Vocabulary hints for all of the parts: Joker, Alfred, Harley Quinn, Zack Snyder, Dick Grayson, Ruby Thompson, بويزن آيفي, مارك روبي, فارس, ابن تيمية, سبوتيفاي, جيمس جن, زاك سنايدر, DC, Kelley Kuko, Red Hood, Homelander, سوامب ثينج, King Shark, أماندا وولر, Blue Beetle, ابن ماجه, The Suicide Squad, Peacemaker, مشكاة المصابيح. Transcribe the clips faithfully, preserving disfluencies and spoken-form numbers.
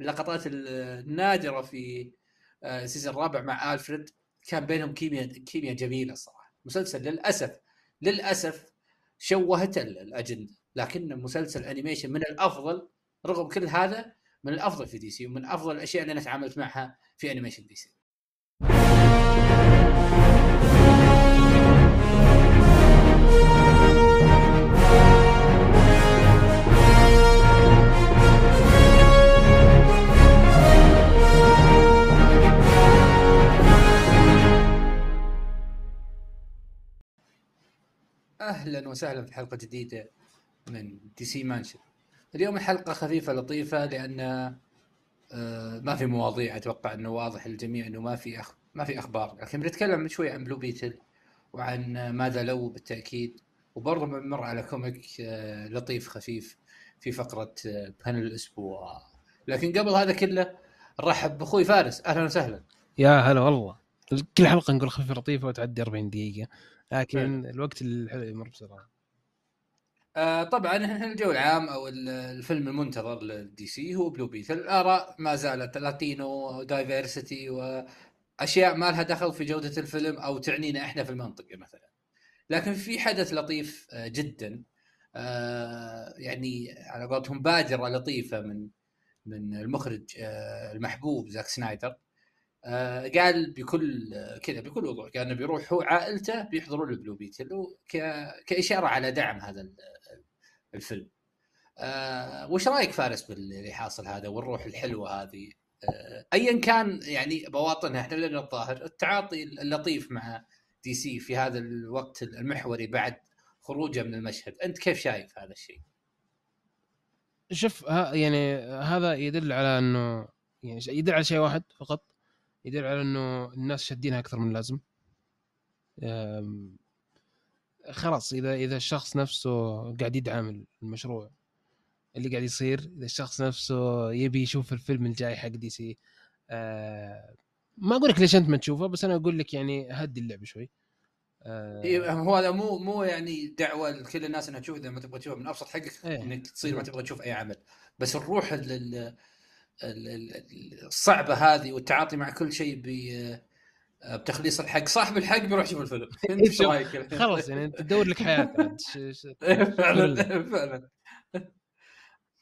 من اللقطات النادرة في السيزون الرابع مع ألفريد، كان بينهم كيمياء كيمياء جميلة صراحة. مسلسل للأسف للأسف شوهت الأجندة، لكن مسلسل أنيميشن من الأفضل رغم كل هذا، من الأفضل في دي سي ومن أفضل الأشياء اللي أنا تعاملت معها في أنيميشن دي سي. أهلا وسهلا في حلقة جديدة من دي سي مانشن. اليوم الحلقة خفيفة لطيفة لأن ما في مواضيع، أتوقع أنه واضح للجميع أنه ما في أخ... ما في أخبار، لكن بنتكلم شوي عن بلو بيتل وعن ماذا لو بالتأكيد، وبرضه بنمر على كوميك لطيف خفيف في فقرة بانل الأسبوع. لكن قبل هذا كله رحب بأخوي فارس، أهلا وسهلا. يا هلا والله، كل حلقة نقول خفيفة لطيفة وتعدي أربعين دقيقة، لكن الوقت اللي مر بسرعة. آه طبعا الجو العام او الفيلم المنتظر للدي سي هو بلو بيتل. الآراء ما زالت لاتينو دايفيرسيتي واشياء ما لها دخل في جودة الفيلم او تعنينا احنا في المنطقة مثلا، لكن في حدث لطيف جدا، آه يعني على قولتهم بادرة لطيفة من من المخرج آه المحبوب زاك سنايدر. آه قال بكل كذا بكل وضوح قال انه بيروح هو عائلته بيحضروا البلو بيتل كاشاره على دعم هذا الفيلم. آه وش رايك فارس باللي حاصل هذا والروح الحلوه هذه؟ آه ايا كان يعني بواطنها احنا لنا الظاهر التعاطي اللطيف مع دي سي في هذا الوقت المحوري بعد خروجه من المشهد. انت كيف شايف هذا الشيء؟ شوف يعني هذا يدل على انه يعني يدل على شيء واحد فقط، يدل على انه الناس شدينها اكثر من اللازم. خلاص اذا اذا الشخص نفسه قاعد يدعم المشروع اللي قاعد يصير، اذا الشخص نفسه يبي يشوف الفيلم الجاي حق دي سي، أه ما اقول لك ليش انت ما تشوفه، بس انا اقول لك يعني هدي اللعبه شوي. أه هو هذا مو مو يعني دعوه لكل الناس انها تشوف، اذا ما تبغى تشوفه من ابسط حقك ايه. انك تصير ما تبغى تشوف اي عمل، بس الروح لل الصعبه هذه والتعاطي مع كل شيء بتخليص الحق. صاحب الحق بيروح يشوف الفيلم، انت رايك؟ خلاص يعني تدور لك حياتك فعلا فعلا،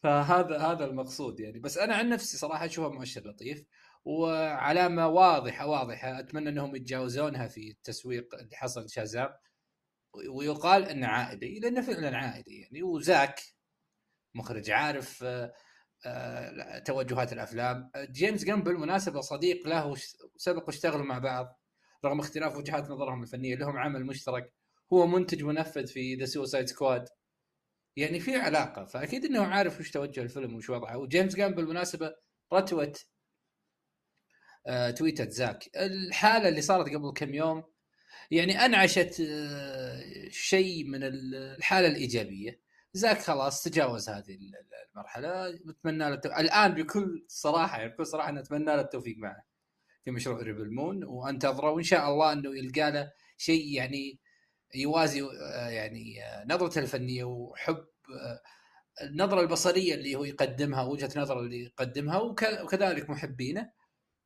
فهذا هذا المقصود يعني. بس انا عن نفسي صراحه اشوفها مؤشر لطيف وعلامه واضحه واضحه، اتمنى انهم يتجاوزونها في التسويق اللي حصل شازام ويقال انه عائلي، لانه فعلا عائلي يعني. وزاك مخرج عارف توجهات الأفلام. جيمس جن بالمناسبة صديق له سبق واشتغلوا مع بعض رغم اختلاف وجهات نظرهم الفنية، لهم عمل مشترك، هو منتج ونفذ في The Suicide Squad، يعني في علاقة، فأكيد أنه عارف وش توجه الفيلم وش وضعه. وجيمس جن بالمناسبة رتوت تويتت زاك الحالة اللي صارت قبل كم يوم، يعني أنعشت شيء من الحالة الإيجابية. زاك خلاص تجاوز هذه المرحلة، نتمنى له الآن بكل صراحة يعني بكل صراحة نتمنى له التوفيق معه في مشروع ريبل مون، وأنتظره وإن شاء الله أنه يلقى له شيء يعني يوازي يعني نظرته الفنية وحب النظرة البصرية اللي هو يقدمها، وجهة نظرة اللي يقدمها، وكذلك محبينه،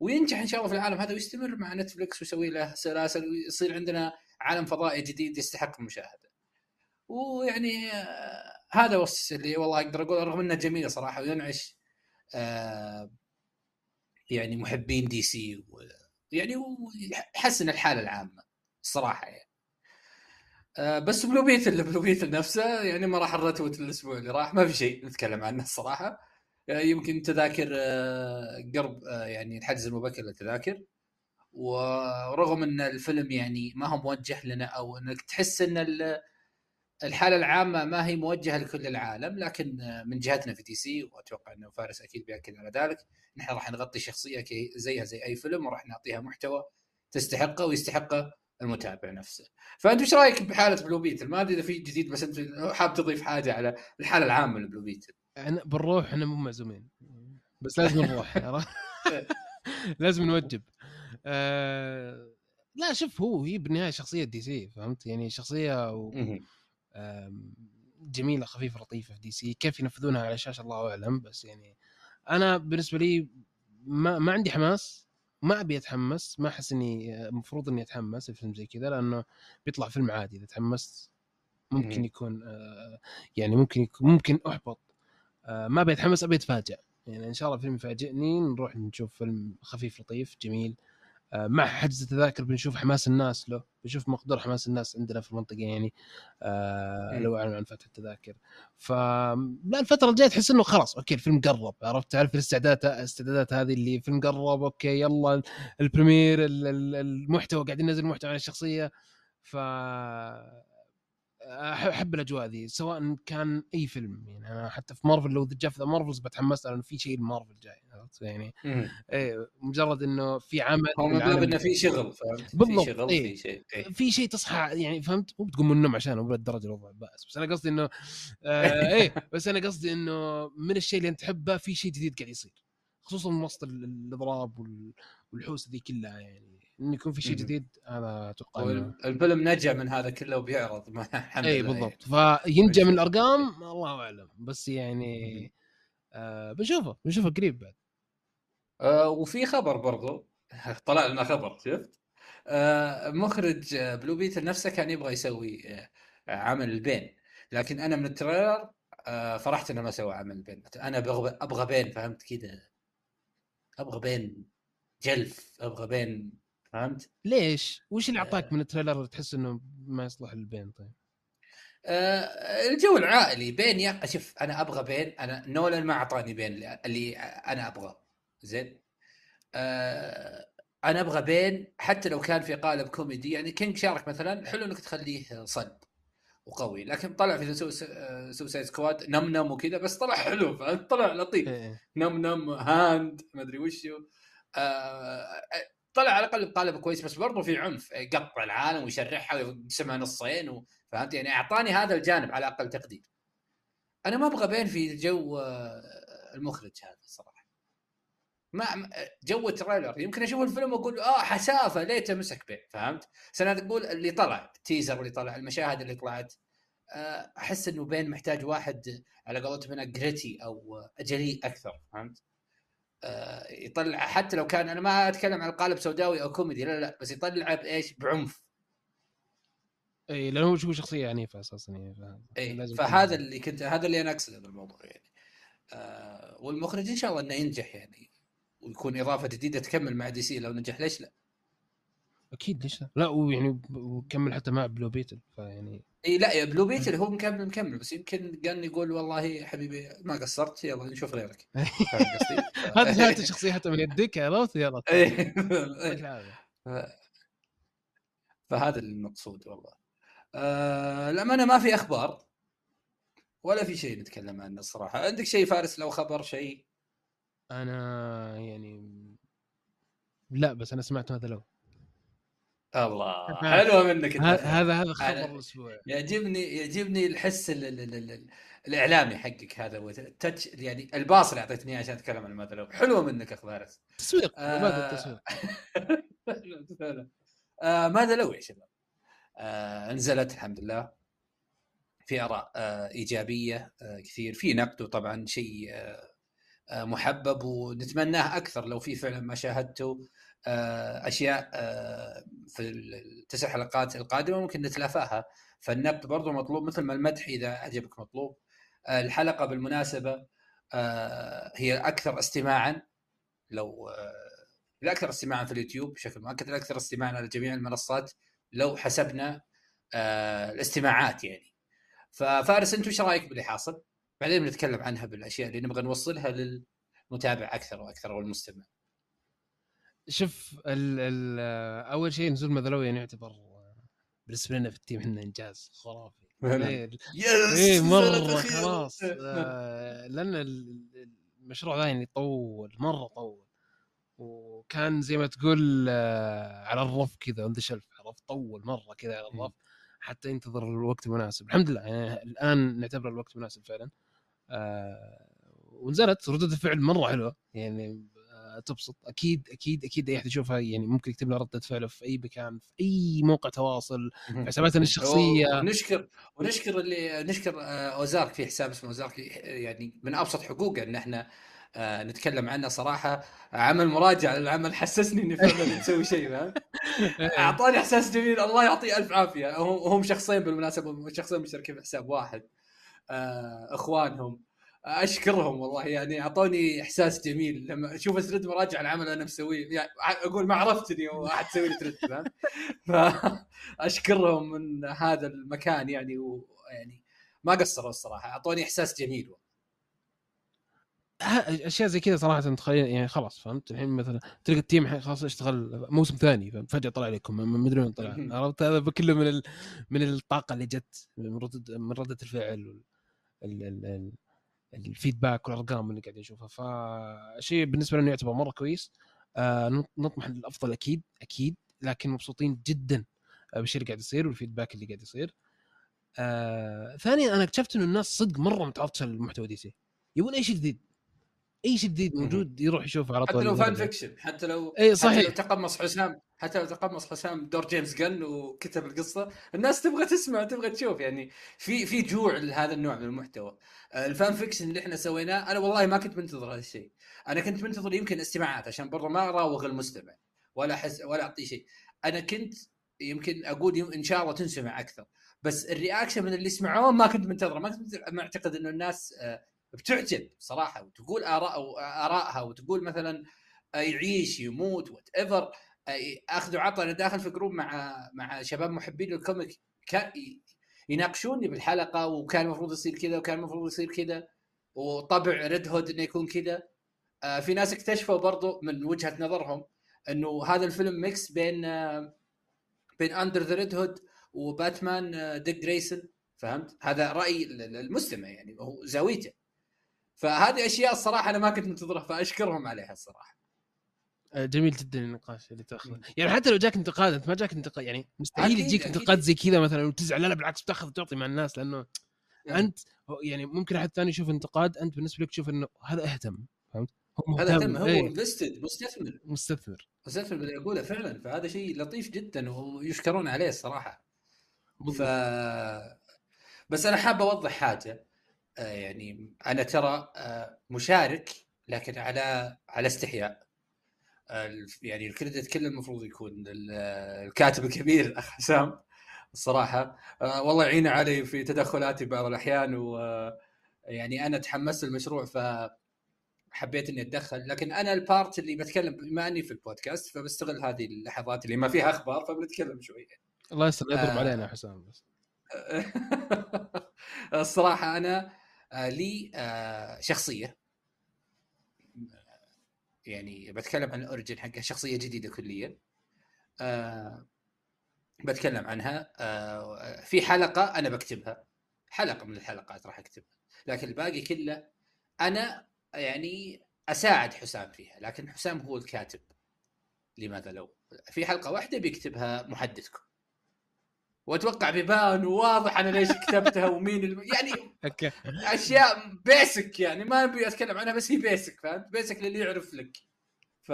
وينجح إن شاء الله في العالم هذا ويستمر مع نتفليكس ويسوي له سلاسل ويصير عندنا عالم فضائي جديد يستحق المشاهدة. ويعني هذا وصف اللي والله أقدر أقول، رغم أنه جميلة صراحة وينعش آه يعني محبين دي سي ويعني ويحسن الحالة العامة الصراحة يعني. آه بس بلو بيتل بلو بيتل نفسه يعني ما راح الرتوت الأسبوع اللي راح ما في شيء نتكلم عنه الصراحة. آه يمكن تذاكر آه قرب آه يعني الحجز المبكر للتذاكر، ورغم أن الفيلم يعني ما هو موجه لنا أو أنك تحس أن الحالة العامة ما هي موجهة لكل العالم، لكن من جهتنا في دي سي وأتوقع أنه فارس أكيد بيأكد على ذلك، نحن راح نغطي شخصية زيها زي أي فيلم وراح نعطيها محتوى تستحقه ويستحقه المتابع نفسه. فأنت وش رأيك بحالة بلو بيتل؟ ما أدري إذا في جديد، بس أنت حاب تضيف حاجة على الحالة العامة لبلو بيتل؟ أنا بنروح، إحنا مو معزومين بس لازم نروح لازم نوجب. أه... لا شوف، هو هي بالنهاية شخصية دي سي، فهمت يعني شخصية و... جميلة خفيفة لطيفة في دي سي، كيف ينفذونها على الشاشة الله أعلم، بس يعني انا بالنسبه لي ما, ما عندي حماس، ما ابي اتحمس، ما احس اني المفروض اني اتحمس الفيلم زي كذا، لانه بيطلع فيلم عادي. اذا تحمست ممكن يكون يعني ممكن ممكن احبط، ما ابي اتحمس، ابي اتفاجئ. يعني ان شاء الله فيلم يفاجئني، نروح نشوف فيلم خفيف لطيف جميل. مع حجز التذاكر بنشوف حماس الناس له، بنشوف مقدار حماس الناس عندنا في المنطقه، يعني لو اعلنوا عن فتح التذاكر. فلا الفتره الجايه تحس انه خلاص اوكي الفيلم قرب، عرفت؟ تعرف الاستعدادات الاستعدادات هذه اللي الفيلم قرب، اوكي يلا البريمير، المحتوى قاعدين ننزل محتوى على الشخصيه. ف احب الاجواء ذي سواء كان اي فيلم. يعني انا حتى في مارفل لو جاء في مارفلز بتحمس لانه في شيء مارفل جاي، يعني إيه مجرد انه في عمل مجرد انه في شغل، فهمت؟ في شغل، إيه في شيء إيه في شيء تصحى، يعني فهمت؟ مو بتقوم من النوم عشانه بهالدرجه الوضع بأس. بس انا قصدي انه آه ايه بس انا قصدي انه من الشيء اللي انت تحبه في شيء جديد قاعد يصير، خصوصا من وسط الاضراب والحوسه ذي كلها. يعني إن يكون في شيء جديد هذا أتوقع. الفيلم نجا من هذا كله وبيعرض مع الحمد لله. أي بالضبط. فينجا من الأرقام الله أعلم، بس يعني آه بنشوفه بنشوفه قريب بعد. آه وفي خبر برضو طلع لنا خبر، شفت؟ آه مخرج بلو بيتل نفسه كان يبغى يسوي عمل البين، لكن أنا من التريلر آه فرحت إنه ما سوى عمل بين. أنا أبغى أبغى بين، فهمت كده؟ أبغى بين جلف، أبغى بين، فهمت؟ ليش؟ وش اللي أعطاك من التريلر اللي تحس إنه ما يصلح للبين؟ طيب أه الجو العائلي بين. يا شوف أنا أبغى بين، أنا نولان ما أعطاني بين اللي أنا أبغاه، زين؟ أه أنا أبغى بين حتى لو كان في قالب كوميدي. يعني كينج شارك مثلا حلو إنك تخليه صلب وقوي، لكن طلع في سوسايد سكواد نم نم وكذا، بس طلع حلو، طلع لطيف. نم نم هاند ما أدري وش هو، أه طلع على الأقل بقالب كويس، بس برضو في عنف، قطع العالم ويشرحها ويقسمها نصين، فهمت؟ يعني أعطاني هذا الجانب على أقل تقدير. أنا ما أبغى بين في جو المخرج هذا صراحة، ما جو التريلر. يمكن أشوف الفيلم وأقول آه حسافة ليته مسك بين، فهمت؟ سنة تقول اللي طلع تيزر واللي طلع المشاهد اللي طلعت، أحس إنه بين محتاج واحد على قولته من جريتي أو أجلي أكثر، فهمت؟ يطلع حتى لو كان، أنا ما أتكلم عن القالب سوداوي أو كوميدي، لا لا، بس يطلع بإيش؟ بعنف. إيه لأنه هو شخصية عنيفة أساساً، يعني إيه فهذا اللي كنت هذا اللي أنا أقصده بالموضوع يعني. آه والمخرج إن شاء الله إنه ينجح يعني، ويكون إضافة جديدة تكمل مع دي سي لو نجح، ليش لا؟ أكيد ليش لا؟ لا ويعني وكمل حتى مع بلو بيتل، فيعني إيه لا بلو بيتل هو مكمل مكمل، بس يمكن قال يقول والله حبيبي ما قصرت، يلا نشوف غيرك. هذا ذات شخصيته من يدك يا روث، يلا فهذا المقصود والله. آه لا أنا ما في أخبار ولا في شيء نتكلم عنه الصراحة. عندك شيء فارس؟ لو خبر شيء أنا يعني لا، بس أنا سمعت هذا لو الله حلوة منك. هذا هذا خبر الأسبوع. يعجبني يعجبني الحس ال ال ال ال الإعلامي حقك هذا، والتاتش يعني الباص اللي أعطيتني عشان أتكلم عن المادة. حلوة منك يا فارس. تسويق ماذا التسويق؟ ماذا لو يا شباب؟ آه نزلت الحمد لله، في آراء آه إيجابية آه كثير، في نقد وطبعا شيء آه آه محبب ونتمناه أكثر لو في فعلا ما شاهدته. أشياء في التسع حلقات القادمة ممكن نتلافاها، فالنبت برضو مطلوب مثل ما المدح إذا أعجبك مطلوب. الحلقة بالمناسبة هي أكثر استماعا، لو الأكثر استماعا في اليوتيوب بشكل مؤكد، الأكثر استماعا على جميع المنصات لو حسبنا الاستماعات يعني. ففارس أنت وش رأيك باللي حاصل؟ بعدين بنتكلم عنها بالأشياء اللي نبغى نوصلها للمتابع أكثر وأكثر والمستمع. شوف ال أول شيء نزول مذلوي يعني يعتبر بالنسبة لنا في التيم إنه إنجاز خرافي. إيه مرة خلاص، لأن المشروع ذا يعني طول مرة طول، وكان زي ما تقول على الرف كذا عند الشلف، عرف طول مرة كذا على الرف حتى ينتظر الوقت المناسب. الحمد لله يعني الآن نعتبر الوقت المناسب فعلا، ونزلت ردود الفعل مرة حلوة يعني تبسط. أكيد أكيد أكيد أي أحد يشوفها يعني ممكن يكتب لنا ردة فعله في أي مكان، في أي موقع تواصل، في حساباتنا الشخصية. ونشكر ونشكر اللي نشكر أوزارك في حساب اسمه أوزارك، يعني من أبسط حقوقه إن إحنا آه نتكلم عنه. صراحه عمل مراجعه للعمل حسسني اني فعلا مسوي شيء فاهم. اعطاني احساس جميل، الله يعطيه الف عافيه. هم شخصين بالمناسبه، شخصين مشتركين في حساب واحد، آه اخوانهم، اشكرهم والله يعني اعطوني احساس جميل لما اشوف اسرد مراجعه العمل انا مسويه، يعني اقول ما عرفتني واحد يسوي لي ترد فاهم. فاشكرهم من هذا المكان يعني، ويعني ما قصروا الصراحه، اعطوني احساس جميل اشياء زي كذا صراحه. تخيل يعني خلاص فهمت الحين مثلا تلقى التيم خلاص اشتغل موسم ثاني فهم، فجاه طلع لكم ما ادري وين طلع، عرفت هذا بكله من ال... من الطاقه اللي جت من رده من رده الفعل وال... ال... ال... الفيدباك والارقام اللي قاعد نشوفها. فشيء بالنسبه لنا يعتبر مره كويس، آه نطمح للافضل اكيد اكيد، لكن مبسوطين جدا بالشيء اللي قاعد يصير والفيدباك اللي قاعد يصير. آه ثانيا انا اكتشفت انه الناس صدق مره متعطشه للمحتوى دي سي، يبون اي شيء جديد، اي شيء جديد موجود يروح يشوفه على طول، حتى لو فان فيكشن، حتى لو اي صحيح، حتى لو تقمص حسام حتى لو تقمص حسام دور جيمس جن وكتب القصه، الناس تبغى تسمع تبغى تشوف. يعني في في جوع لهذا النوع من المحتوى. الفان فيكشن اللي احنا سويناه انا والله ما كنت منتظر هذا الشيء، انا كنت منتظر يمكن استماعات عشان برضه ما اراوغ المستمع ولا حس ولا اعطيه شيء، انا كنت يمكن اقول يم... ان شاء الله تنسمع اكثر، بس الرياكشن من اللي سمعوه ما كنت منتظره، ما كنت معتقد انه الناس بتعجب صراحه وتقول اراء ارائها وتقول مثلا يعيش يموت وات ايفر. اخذوا عطى، انا داخل في جروب مع مع شباب محبين للكوميك يناقشوني بالحلقه، وكان المفروض يصير كذا وكان المفروض يصير كذا وطبع ريد هود انه يكون كذا. في ناس اكتشفوا برضو من وجهه نظرهم انه هذا الفيلم ميكس بين بين اندر ذا ريد هود وباتمان ديك جريسون، فهمت؟ هذا راي المستمع يعني هو زاويته. فهذه أشياء الصراحة أنا ما كنت منتظرها، فأشكرهم عليها الصراحة. جميل جدا النقاش اللي تأخذه، يعني حتى لو جاك انتقاد أنت ما جاك انتقاد يعني مستحيل يجيك انتقاد زي كذا مثلا وتزعل، لا بالعكس بتأخذ تعطي مع الناس، لأنه أنت يعني ممكن أحد ثاني يشوف انتقاد أنت بالنسبة لك تشوف إنه هذا اهتم، فهمت؟ هذا اهتم، هو invested، مستثمر مستثمر مستثمر اللي أقوله فعلا. فهذا شيء لطيف جدا ويشكرون عليه الصراحة. ف... بس أنا حاب أوضح حاجة، يعني أنا ترى مشارك لكن على على استحياء، يعني الكريدت كله المفروض يكون الكاتب الكبير الأخ حسام الصراحة، والله يعينه علي في تدخلاتي بعض الأحيان، ويعني أنا تحمست المشروع فحبيت إني أتدخل، لكن أنا البارت اللي بتكلم بما أني في البودكاست فبستغل هذه اللحظات اللي ما فيها أخبار فبنتكلم شوية. الله يسلم يضرب آه. علينا حسام بس. الصراحة أنا لي شخصية، يعني بتكلم عن الأوريجين حقها، شخصية جديدة كليا بتكلم عنها في حلقة أنا بكتبها، حلقة من الحلقات راح أكتبها، لكن الباقي كله أنا يعني أساعد حسام فيها، لكن حسام هو الكاتب. لماذا لو في حلقة واحدة بيكتبها محدثكم، واتوقع بيبان وواضح انا ليش كتبتها ومين الم... يعني اشياء بيسك يعني ما ابي اتكلم عنها، بس هي بيسك فهمت، بيسك للي يعرف لك. ف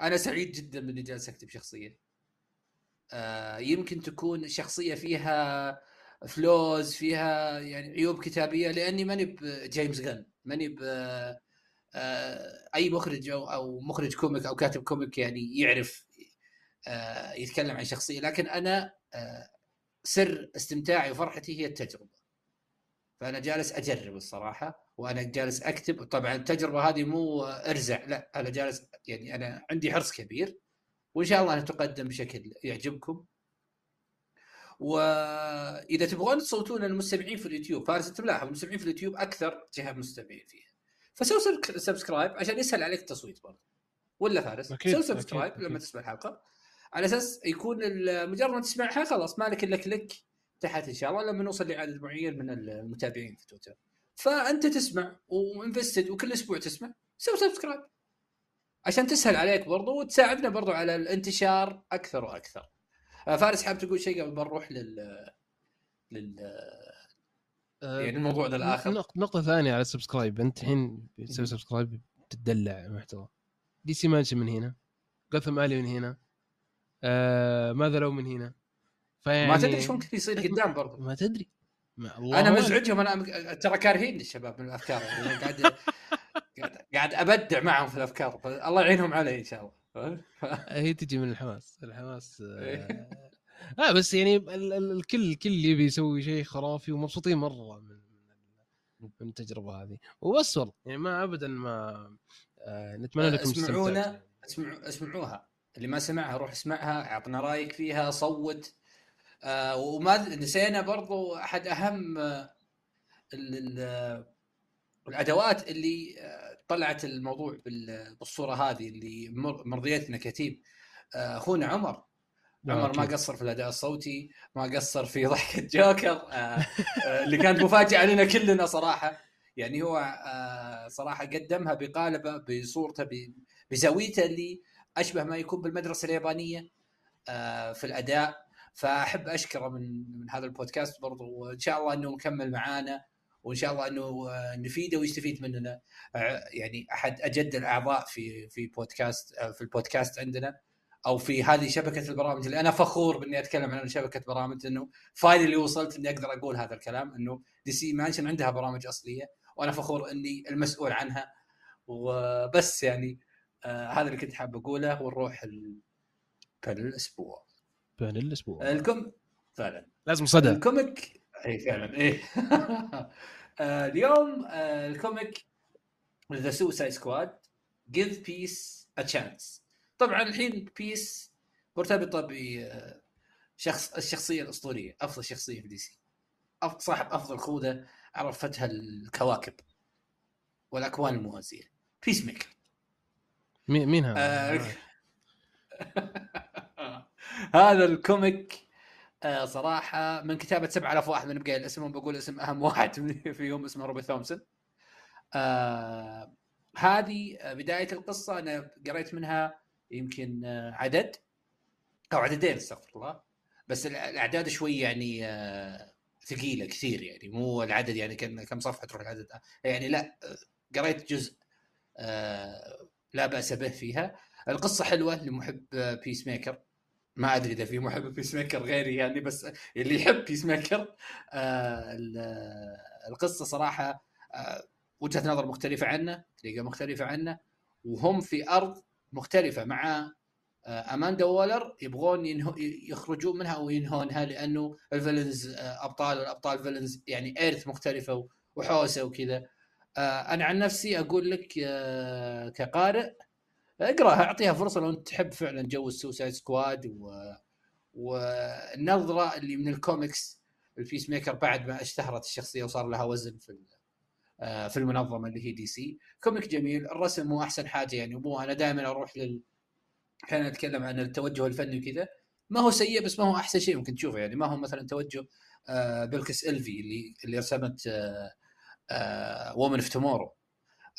انا سعيد جدا من اني جالس اكتب شخصيه، آه يمكن تكون شخصيه فيها فلوز، فيها يعني عيوب كتابيه، لاني ماني بجيمس غن، ماني ب آه اي مخرج او او مخرج كوميك او كاتب كوميك يعني يعرف يتكلم عن شخصية، لكن أنا سر استمتاعي وفرحتي هي التجربة، فأنا جالس أجرب الصراحة، وأنا جالس أكتب. طبعا التجربة هذه مو أرزع، لا أنا جالس يعني أنا عندي حرص كبير، وإن شاء الله أنا تقدم بشكل يعجبكم. وإذا تبغون تصوتون المستمعين في اليوتيوب، فارس تلاحظ المستمعين في اليوتيوب أكثر جهة مستمعين فيها، فسوي سبسكرايب عشان يسهل عليك التصويت برضه، ولا فارس؟ سوي سبسكرايب أكيد. لما تسمع الحلقة على أساس يكون مجرد ما تسمعها خلاص مالك إلا كليك تحت إن شاء الله لما نوصل لعدد معين من المتابعين في تويتر، فأنت تسمع وانفستد وكل أسبوع تسمع، سوي سبسكرايب عشان تسهل عليك برضو وتساعدنا برضو على الانتشار أكثر وأكثر. فارس حاب تقول شيء قبل ما نروح لل لل يعني الموضوع ده الآخر؟ نقطة نقطة ثانية على السبسكرايب، أنت الحين تسوي سبسكرايب تدلع محتوى دي سي مانشن من هنا، Gotham Alley من هنا، آه ماذا لو من هنا، فيعني ما تدري شو ممكن يصير قدام برضه، ما تدري ما الله انا مزعجهم، انا ترى كارهين الشباب من الافكار اللي قاعد قاعد قاعد ابدع معهم في الافكار، الله يعينهم علي ان شاء الله. هي تجي من الحماس، الحماس اه بس يعني الكل الكل اللي بيسوي شيء خرافي ومبسوطين مره من من التجربه هذه. وبس والله يعني ما ابدا ما نتمنى لكم اسمعونا، اسمعوا اسمعوها، اللي ما سمعها روح اسمعها، اعطنا رايك فيها، صوت. آه وما نسينا برضو احد اهم الادوات اللي طلعت الموضوع بالصوره هذه اللي مرضيتنا كتيم، اخونا عمر. عمر ما قصر في الاداء الصوتي، ما قصر في ضحكه جوكر آه اللي كانت مفاجاه لنا كلنا صراحه. يعني هو آه صراحه قدمها بقالبه، بصورته، بزاويته اللي اشبه ما يكون بالمدرسه اليابانيه آه في الاداء. فاحب اشكره من من هذا البودكاست برضو، وان شاء الله انه مكمل معانا، وان شاء الله انه نفيده ويستفيد مننا. يعني احد اجد الاعضاء في في بودكاست في البودكاست عندنا او في هذه شبكه البرامج اللي انا فخور باني اتكلم عن شبكه برامج، انه فايدة اللي وصلت اني اقدر اقول هذا الكلام، انه دي سي مانشن عندها برامج اصليه وانا فخور اني المسؤول عنها. وبس يعني آه هذا اللي كنت حاب اقوله، ونروح البانل الاسبوع. بانل الاسبوع الكم فعلا لازم صدق الكوميك اي فعلا ايه آه اليوم آه الكوميك The Suicide Squad Give Peace a Chance. طبعا الحين بيس مرتبطه بشخص الشخصيه الاسطوريه، افضل شخصيه في دي سي، صاحب افضل خوذه عرفتها الكواكب والاكوان الموازيه، بيس ميكر. مين مين هذا؟ هذا الكوميك آه صراحه من كتابه سبعة آلاف وواحد، من بقى الاسم وبقول اسم اهم واحد فيهم اسمه روبي ثومسون. آه هذه بدايه القصه، انا قريت منها يمكن عدد او عددين استغفر الله، بس الاعداد شوي يعني ثقيله كثير، يعني مو العدد يعني كم صفحه تروح العدد يعني، لا قريت جزء لا باس به فيها. القصه حلوه لمحب بيس ميكر، ما ادري اذا في محب بيس ميكر غيري يعني، بس اللي يحب بيس ميكر القصه صراحه وجهة نظر مختلفة عنه، طريقة مختلفة عنه، وهم في أرض مختلفة مع أماندا وولر، يبغون ينهو يخرجون منها وينهونها، لأنه الفيلنز أبطال والأبطال فيلنز، يعني إيرث مختلفة وحوسة وكذا. أنا عن نفسي أقول لك كقارئ اقرأها، أعطيها فرصة لو أنت تحب فعلا جو السوسايد سكواد والنظرة اللي من الكوميكس. البيس ميكر بعد ما اشتهرت الشخصية وصار لها وزن في في المنظمة اللي هي دي سي. كوميك جميل، الرسم مو أحسن حاجة يعني، مو أنا دائما أروح لل أحيانا أتكلم عن التوجه الفني وكذا، ما هو سيء بس ما هو أحسن شيء ممكن تشوفه يعني. ما هو مثلا توجه آه بلكس إلفي اللي اللي رسمت آه آه Woman of Tomorrow،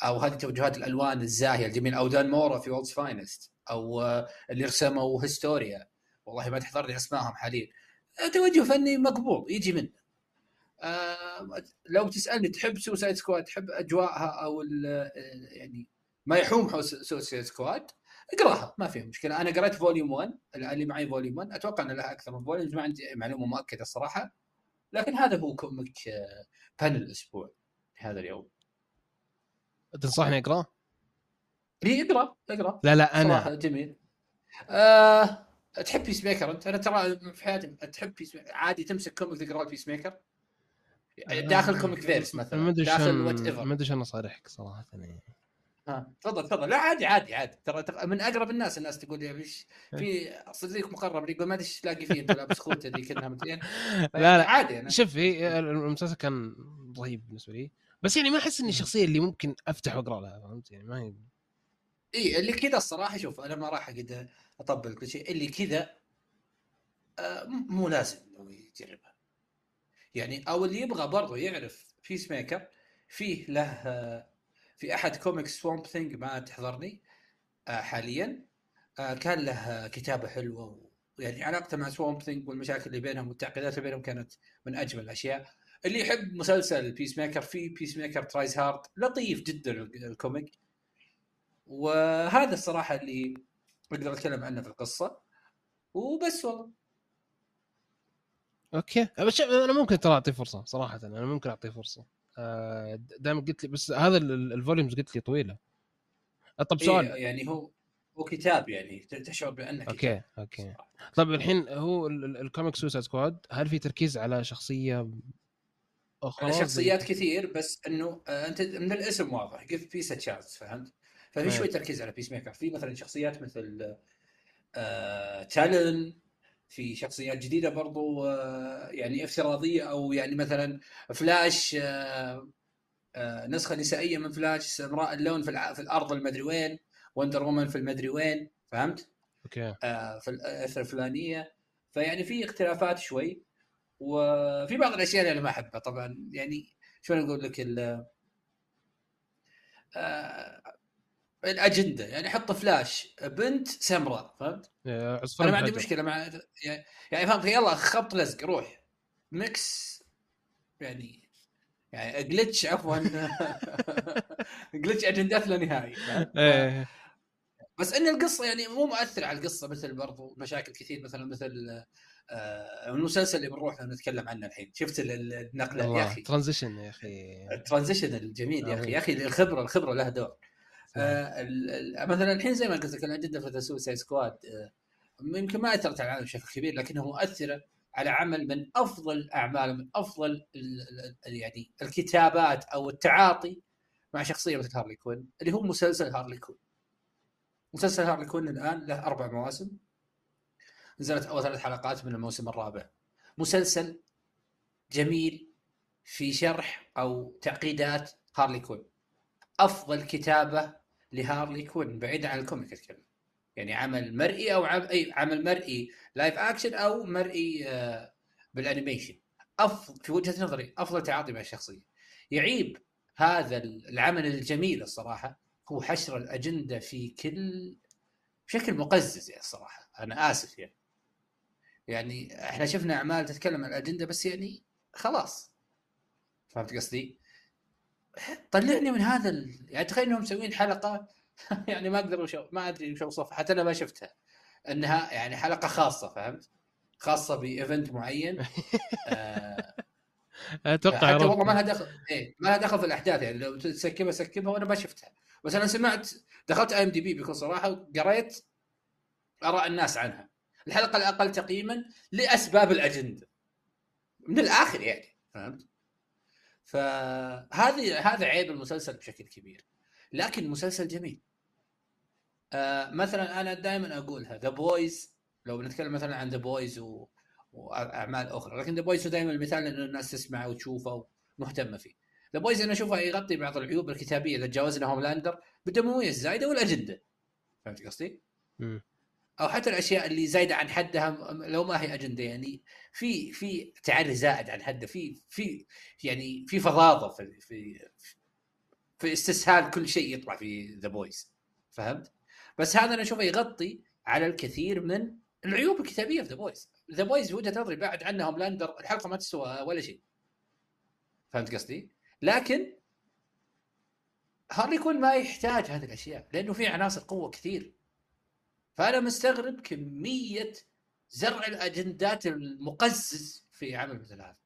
أو هذه توجهات الألوان الزاهية الجميل، أو دان مورا في World's Finest، أو آه اللي رسموا هيستوريا، والله ما تحضرني أسمائهم حاليا. آه توجه فني مقبول يجي منه. آه لو تسألني تحب سوسايد سكواد، تحب أجواءها أو يعني ما يحوم حول سوسايد سكواد، اقرأها ما فيها مشكلة. أنا قرأت فوليوم واحد، اللي معي فوليوم واحد، أتوقع أن لها أكثر من فوليوم، ما عندي معلومة مؤكدة الصراحة، لكن هذا هو كوميك بانل الأسبوع هذا اليوم. تنصحني أقرأ؟ لي أقرأ أقرأ لا لا أنا جميل. آه تحب بيس ميكر أنت؟ أنا ترى في حياتي تحب بيس ميكر. عادي تمسك كوميك تقرأ بيس ميكر داخل كوميك فيرس مثلا، داخل وات ايفر. ما ادري انا صارحك صراحه يعني. ها تفضل تفضل. لا عادي عادي عادي، ترى من اقرب الناس، الناس تقول لي ايش في صديق مقرب يقول ما ادري ايش تلاقي فيه انت لابس خوته ذي كلها متين. لا لا عادي. انا شوف المسلسل كان رهيب بالنسبه لي، بس يعني ما احس اني الشخصيه اللي ممكن افتح واقرا لها، فهمت يعني؟ ما هي اي اللي كذا الصراحه. شوف انا ما راح اقدر اطبل كل شيء اللي كذا، مو لازم يجربها يعني. او اللي يبغى برضه يعرف بيس ميكر، فيه له في احد كوميكس سوامب ثينج ما تحضرني حاليا، كان له كتابه حلوه يعني، علاقته مع سوامب ثينج والمشاكل اللي بينهم والتعقيدات اللي بينهم كانت من اجمل الاشياء. اللي يحب مسلسل بيس ميكر، في بيس ميكر ترايز هارد، لطيف جدا الكوميك. وهذا الصراحه اللي اقدر اتكلم عنه في القصه وبس والله. اوكي، بس انا ممكن ترى اعطيه فرصه صراحه، انا ممكن اعطيه فرصه دائما قلت لي بس هذا الفوليومز قلت لي طويله. طب سؤال إيه يعني هو هو كتاب يعني تشعر بانه كتاب. اوكي اوكي طب الحين هو الكوميك سوسايد سكواد هل في تركيز على شخصيه اخرى؟ شخصيات كثير بس انه انت من الاسم واضح جيف بيس تشانس فهمت، ففي شوي تركيز على بيس ميكر، في مثلا شخصيات مثل آه تالن، في شخصيات جديده برضو آه يعني افتراضيه او يعني مثلا فلاش آه آه نسخه نسائيه من فلاش، سمراء اللون في, الع... في الارض المدري وين، وندر وومن في المدري وين فهمت اوكي آه في الاثر الفلانيه، فيعني في اختلافات شوي وفي بعض الاشياء اللي انا ما احبها طبعا يعني شلون اقول لك ال آه الاجنده يعني حط فلاش بنت سمراء فهمت، انا ما عندي مشكله مع يعني فهمت يلا خبط لزق روح ميكس يعني يعني جلتش عفوا جلتش اجندات لا نهائي بس ان القصه يعني مو مؤثر على القصه مثل برضو مشاكل كثير مثلا مثل المسلسل اللي بنروح نتكلم عنه الحين، شفت النقله يا اخي ترانزيشن يا اخي الترانزيشن الجميل يا اخي يا اخي الخبره الخبره لها دور آه مثلا الحين زي ما قلت لك الأجندة في سوسايد سكواد يمكن ما أثرت على العالم بشكل كبير لكنه مؤثرة على عمل من أفضل أعمال من أفضل يعني الكتابات أو التعاطي مع شخصية مثل هارلي كوين اللي هو مسلسل هارلي كوين. مسلسل هارلي كوين الآن له أربع مواسم، نزلت أول ثلاث حلقات من الموسم الرابع. مسلسل جميل في شرح أو تعقيدات هارلي كوين، أفضل كتابة لهارلي كوين بعيد عن الكوميك الكلام يعني عمل مرئي أو أي عمل مرئي لايف أكشن أو مرئي بالأنيميشن أفضل في وجهة نظري أفضل تعاطي مع الشخصية. يعيب هذا العمل الجميل الصراحة هو حشر الأجندة في كل بشكل مقزز يعني الصراحة أنا آسف يعني يعني إحنا شفنا أعمال تتكلم عن الأجندة بس يعني خلاص فهمت قصدي؟ طلعني من هذا ال... يعني تخيل انهم مسوين حلقه يعني ما اقدر وشو... ما ادري وش اوصفها حتى انا ما شفتها انها يعني حلقه خاصه فهمت خاصه بايفنت معين آه... اتوقع حتى والله ما لها دخل ايه ما لها دخل في الاحداث يعني لو تسكبها سكبها وانا ما شفتها بس انا سمعت دخلت اي ام دي بي بكل صراحه وقريت اراء الناس عنها الحلقه الاقل تقييما لاسباب الاجنده من الاخر يعني فهمت. فهذه هذا عيب المسلسل بشكل كبير لكن مسلسل جميل. آه مثلا انا دائما اقولها ذا بويز لو بنتكلم مثلا عن ذا بويز و... واعمال اخرى لكن ذا بويز دائما المثال انه الناس تسمعه وتشوفه ومهتمه فيه. ذا بويز انا اشوفه يغطي بعض العيوب الكتابيه اذا تجاوزنا هوملاندر بالدمويه الزايده والاجنده فهمت قصدي م. او حتى الاشياء اللي زايده عن حدها لو ما هي اجنده يعني في في تعري زائد عن حده في في يعني في فظاظه في في في استسهال كل شيء يطلع في ذا بويز فهمت. بس هذا انا اشوفه يغطي على الكثير من العيوب الكتابيه في ذا بويز. ذا بويز وجهه نظري بعد عنها هوملاندر الحلقه ما تسوى ولا شيء فهمت قصدي. لكن هارلي كوين ما يحتاج هذه الاشياء لانه في عناصر قوه كثير. فأنا مستغرب كمية زرع الأجندات المقزز في عمل مثل هذا.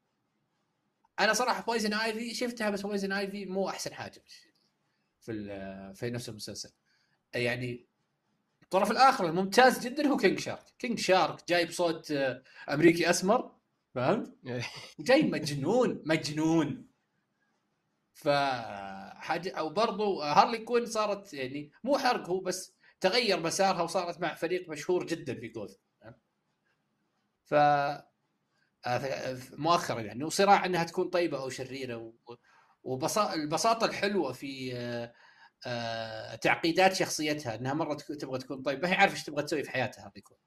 أنا صراحة بويزن آيفي شفتها بس بويزن آيفي مو أحسن حاجة في في نفس المسلسل. يعني الطرف الآخر الممتاز جدا هو كينج شارك. كينج شارك جاي بصوت أمريكي أسمر فهمت؟ جاي مجنون مجنون. فحاجة أو برضو هارلي كوين صارت يعني مو حرق هو بس تغير مسارها وصارت مع فريق مشهور جدا في جوثام. ف مؤخرا يعني وصراع انها تكون طيبه او شريره والبساطه الحلوه في تعقيدات شخصيتها انها مره تبغى تكون طيبه ما هي عارفه ايش تبغى تسوي في حياتها هذه كلها.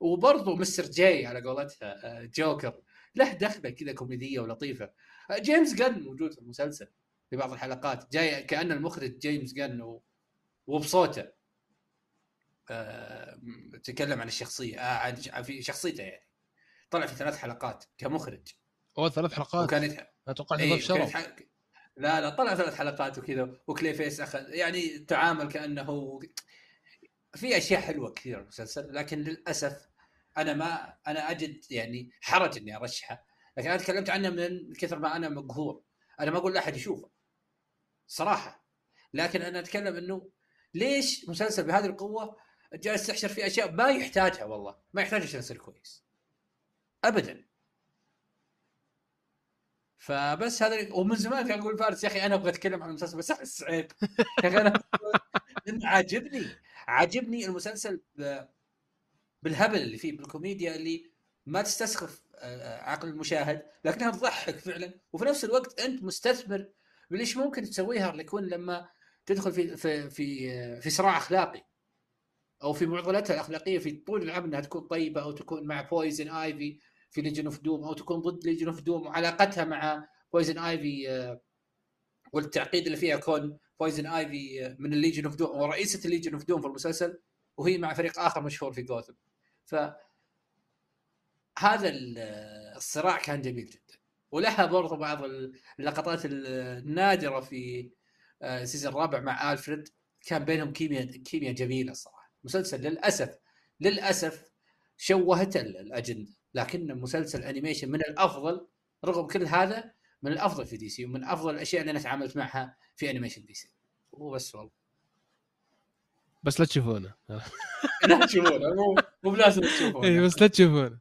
وبرضه مستر جاي على قولتها جوكر له دخله كذا كوميديه ولطيفه. جيمس جن موجود في المسلسل في بعض الحلقات جاي كأن المخرج جيمس جن و وبصوته أه... تكلم عن الشخصية أه... عن في شخصيته يعني طلع في ثلاث حلقات كمخرج أو ثلاث حلقات وكانت أتوقع إيه وكانت ح... لا لا طلع ثلاث حلقات وكذا وكلي فيس أخذ يعني تعامل كأنه في أشياء حلوة كثيرة المسلسل لكن للأسف أنا ما أنا أجد يعني حرج إني أرشحه لكن أنا تكلمت عنه من كثر ما أنا مقهور انا ما اقول لاحد يشوفه صراحه، لكن انا اتكلم انه ليش مسلسل بهذه القوه جالس تحشر فيه اشياء ما يحتاجها. والله ما يحتاج عشان يصير كويس ابدا. فبس هذا، ومن زمان كان اقول فارس يا اخي انا ابغى اتكلم عن المسلسل بس احس عيب يا اخي انا عاجبني عاجبني المسلسل بالهبل اللي فيه، بالكوميديا اللي ما تستسخف عقل المشاهد لكنها تضحك فعلا، وفي نفس الوقت انت مستثمر ليش ممكن تسويها هارلي كوين لما تدخل في في في, في صراع اخلاقي او في معضلاتها الاخلاقيه في طول العمل، انها تكون طيبه او تكون مع بويزن ايفي في ليجن اوف دوم او تكون ضد ليجن اوف دوم، وعلاقتها مع بويزن ايفي والتعقيد اللي فيها كون بويزن ايفي من الليجن اوف دوم ورئيسه الليجن اوف دوم في المسلسل، وهي مع فريق اخر مشهور في غوثم. ف هذا الصراع كان جميل جدا، ولها برضو بعض اللقطات النادره في السيزون الرابع مع ألفريد كان بينهم كيمياء كيمياء جميله صراحه. مسلسل للاسف للاسف شوهت الاجنده، لكن مسلسل انيميشن من الافضل رغم كل هذا، من الافضل في دي سي ومن افضل الاشياء اللي انا تعاملت معها في انيميشن دي سي. وبس والله، بس لا تشوفونه لا تشوفونه مو بلازم تشوفونه اي بس لا تشوفونه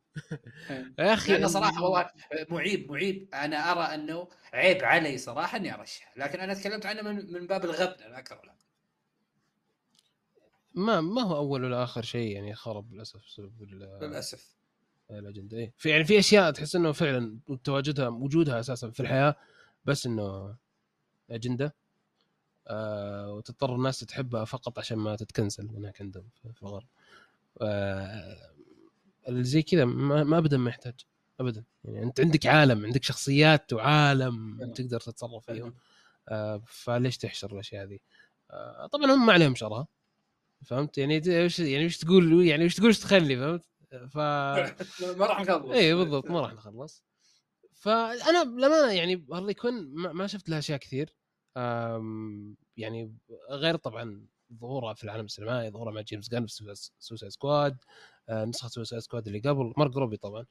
يا اخي. انا صراحه والله معيب معيب انا ارى انه عيب علي صراحه اني ارشح، لكن انا تكلمت عنه من من باب الغبن الاكثر ولا ما ما هو اول ولا اخر شيء يعني خرب للاسف للاسف الاجنده. في يعني في اشياء تحس انه فعلا تواجدها وجودها اساسا في الحياه بس انه اجنده آه، وتضطر الناس تحبها فقط عشان ما تتكنسل هناك عندهم في الغرب. آه، زي كذا ما ما ابدا محتاج ابدا. يعني انت عندك عالم، عندك شخصيات وعالم تقدر تتصرف فيهم، آه، فليش تحشر الاشياء هذه؟ آه، طبعا هم ما عليهم شرها، فهمت يعني ايش يعني ايش تقول يعني ايش تقول ايش تخلي، فهمت؟ ف ما راح نخلص اي بالضبط ما راح نخلص. فانا لما يعني هارلي كوين ما شفت لها اشياء كثير يعني، غير طبعا ظهورها في العالم السينمائي، ظهورها مع جيمس جان في سوسايد سكواد، نسخه سوسايد سكواد اللي قبل مارك روبي طبعا.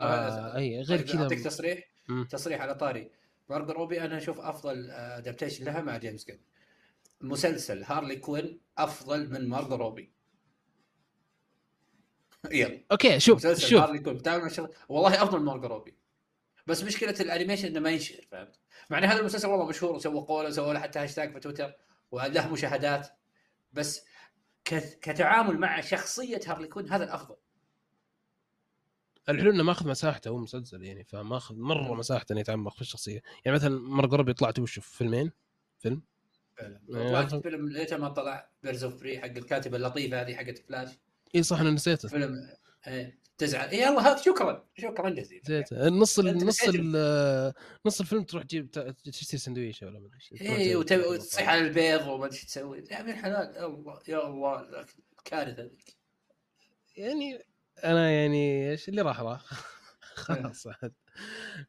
آه آه اي غير كذا اعطيك تصريح م. تصريح على طاري مارك روبي، انا اشوف افضل ادابتيشن لها مع جيمس جان. مسلسل هارلي كوين افضل من مارك روبي. يلا اوكي شوف مسلسل شوف. هارلي كوين بتعمل شغل والله افضل من مارك روبي، بس مشكله الانيميشن انه ما ينشهر، فهمت؟ مع ان هذا المسلسل والله مشهور وسووا قوله وسووا له حتى هاشتاج في تويتر وله مشاهدات، بس كتعامل مع شخصيه هارلي كوين هذا الافضل. الحلو انه ماخذ مساحته هو مسلسل يعني، فماخذ مره مساحته انه يتعمق في الشخصيه. يعني مثلا مره قرب يطلع توشوف فيلمين فيلم فعلا طلعت آه. فيلم ليته ما طلع بيرز اوف بري حق الكاتبه اللطيفه هذه حقت فلاش. اي صح انا نسيته فيلم ايه تزعل. يلا هذا شكرا شكرا جزيلا. النص النص نص الفيلم تروح تجيب تشتري سندويشه ولا ما ادري اي وتصيح على البيض وما ادري ايش تسوي يا ابن الحلال. الله يا الله الكارثه ذيك يعني. انا يعني ايش اللي راح راح خلاص عاد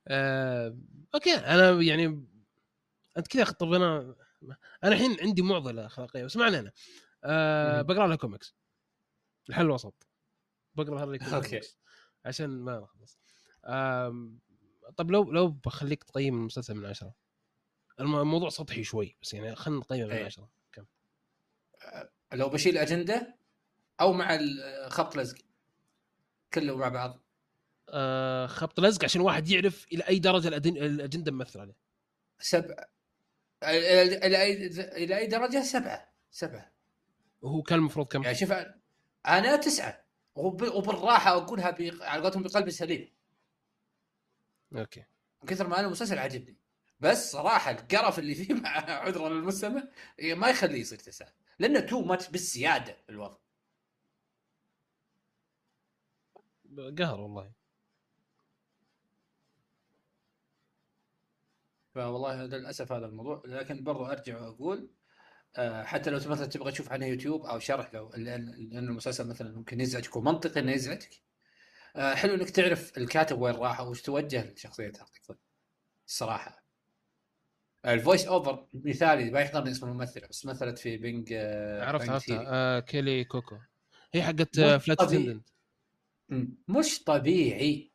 آه، اوكي انا يعني انت كذا خطب انا انا الحين عندي معضله اخلاقيه بس معنا انا آه، بقرا لها كوميكس الحل الوسط بقرا هارلي كوين عشان ما نخلص. طب لو لو بخليك تقيم المسلسل من عشرة، الموضوع سطحي شوي بس يعني خلينا نقيمه من عشرة كم؟ لو بشيل اجنده او مع الخبط لزق كله مع بعض. آه خبط لزق عشان واحد يعرف الى اي درجه الاجنده ممثله عليه. سبعة الى اي الى اي درجه؟ سبعة سبعة وهو كان المفروض كم يعني؟ شوف انا تسعة وبالراحه اقولها بعلاقتهم بقلب سليم. اوكي كثر ما انا المسلسل عاجبني، بس صراحه القرف اللي فيه مع عذرا للمستمع ما يخليه يصير تسعه لانه تو ماتش بالزياده الوضع قهر والله. فوالله للاسف هذا الموضوع، لكن برضو ارجع واقول حتى لو مثلا تبغى تشوف على يوتيوب او شرح لو لان المسلسل مثلا ممكن يزعجك ومنطقي انه يزعجك، حلو انك تعرف الكاتب وين راح وش توجه لشخصيته الصراحه. الفويس اوفر مثالي ما يحضرني اسم الممثله بس مثلت في بينج عرفت عرفتها آه، كيلي كوكو هي حقت فلات اتندنت. مش طبيعي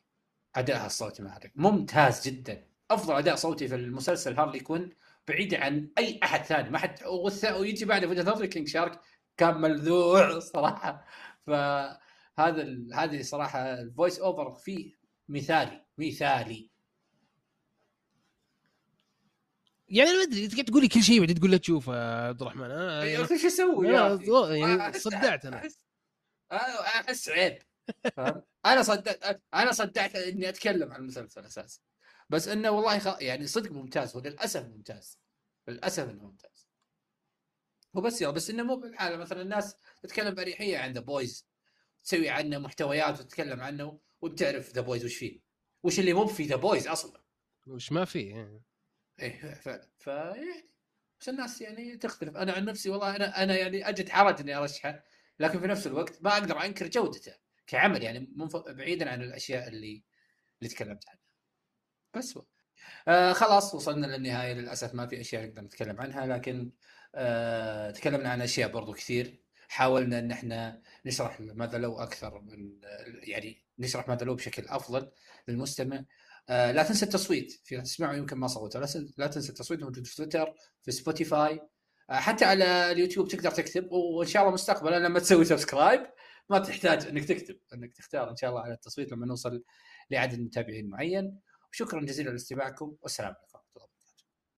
ادائها الصوتي مع هذا ممتاز جدا افضل اداء صوتي في المسلسل هارلي كوين بعيد عن اي احد ثاني ما حد، ويجي بعده وجهه نظري كينج شارك كان ملذوع صراحه. فهذا هذه صراحه الفويس اوفر فيه مثالي مثالي يعني. ما ادري انت قاعد تقول لي كل شيء بعدين تقول لي تشوف عبد الرحمن انا يعني ايش اسوي يعني؟ صدعت انا احس عيب انا صدعت انا صدعت اني اتكلم عن المسلسل اساسا، بس انه والله خ... يعني صدق ممتاز وللاسف ممتاز للاسف انه ممتاز هو بس يا بس انه مو بالحاله مثلا الناس تتكلم باريحيه عن ذا بويز تسوي عنه محتويات وتتكلم عنه وبتعرف ذا بويز وش فيه وش اللي مو في ذا بويز اصلا وش ما فيه يعني. ايه فعلا فيعني بس الناس يعني تختلف. انا عن نفسي والله انا انا يعني اجد حرج اني ارشحه، لكن في نفس الوقت ما اقدر انكر جودته كعمل يعني منف... بعيدا عن الاشياء اللي اللي تكلمت عنها. بس آه خلاص وصلنا للنهايه للاسف، ما في اشياء نقدر نتكلم عنها، لكن آه تكلمنا عن اشياء برضو كثير، حاولنا ان احنا نشرح ماذا لو اكثر من يعني نشرح ماذا لو بشكل افضل للمستمع. آه لا تنسى التصويت في تسمعوا يمكن ما صوتوا، لا تنسى التصويت موجود في تويتر في سبوتيفاي آه حتى على اليوتيوب تقدر تكتب، وان شاء الله مستقبلا لما تسوي سبسكرايب ما تحتاج انك تكتب انك تختار ان شاء الله على التصويت لما نوصل لعدد متابعين معين. شكرا جزيلا لاستماعكم والسلام عليكم.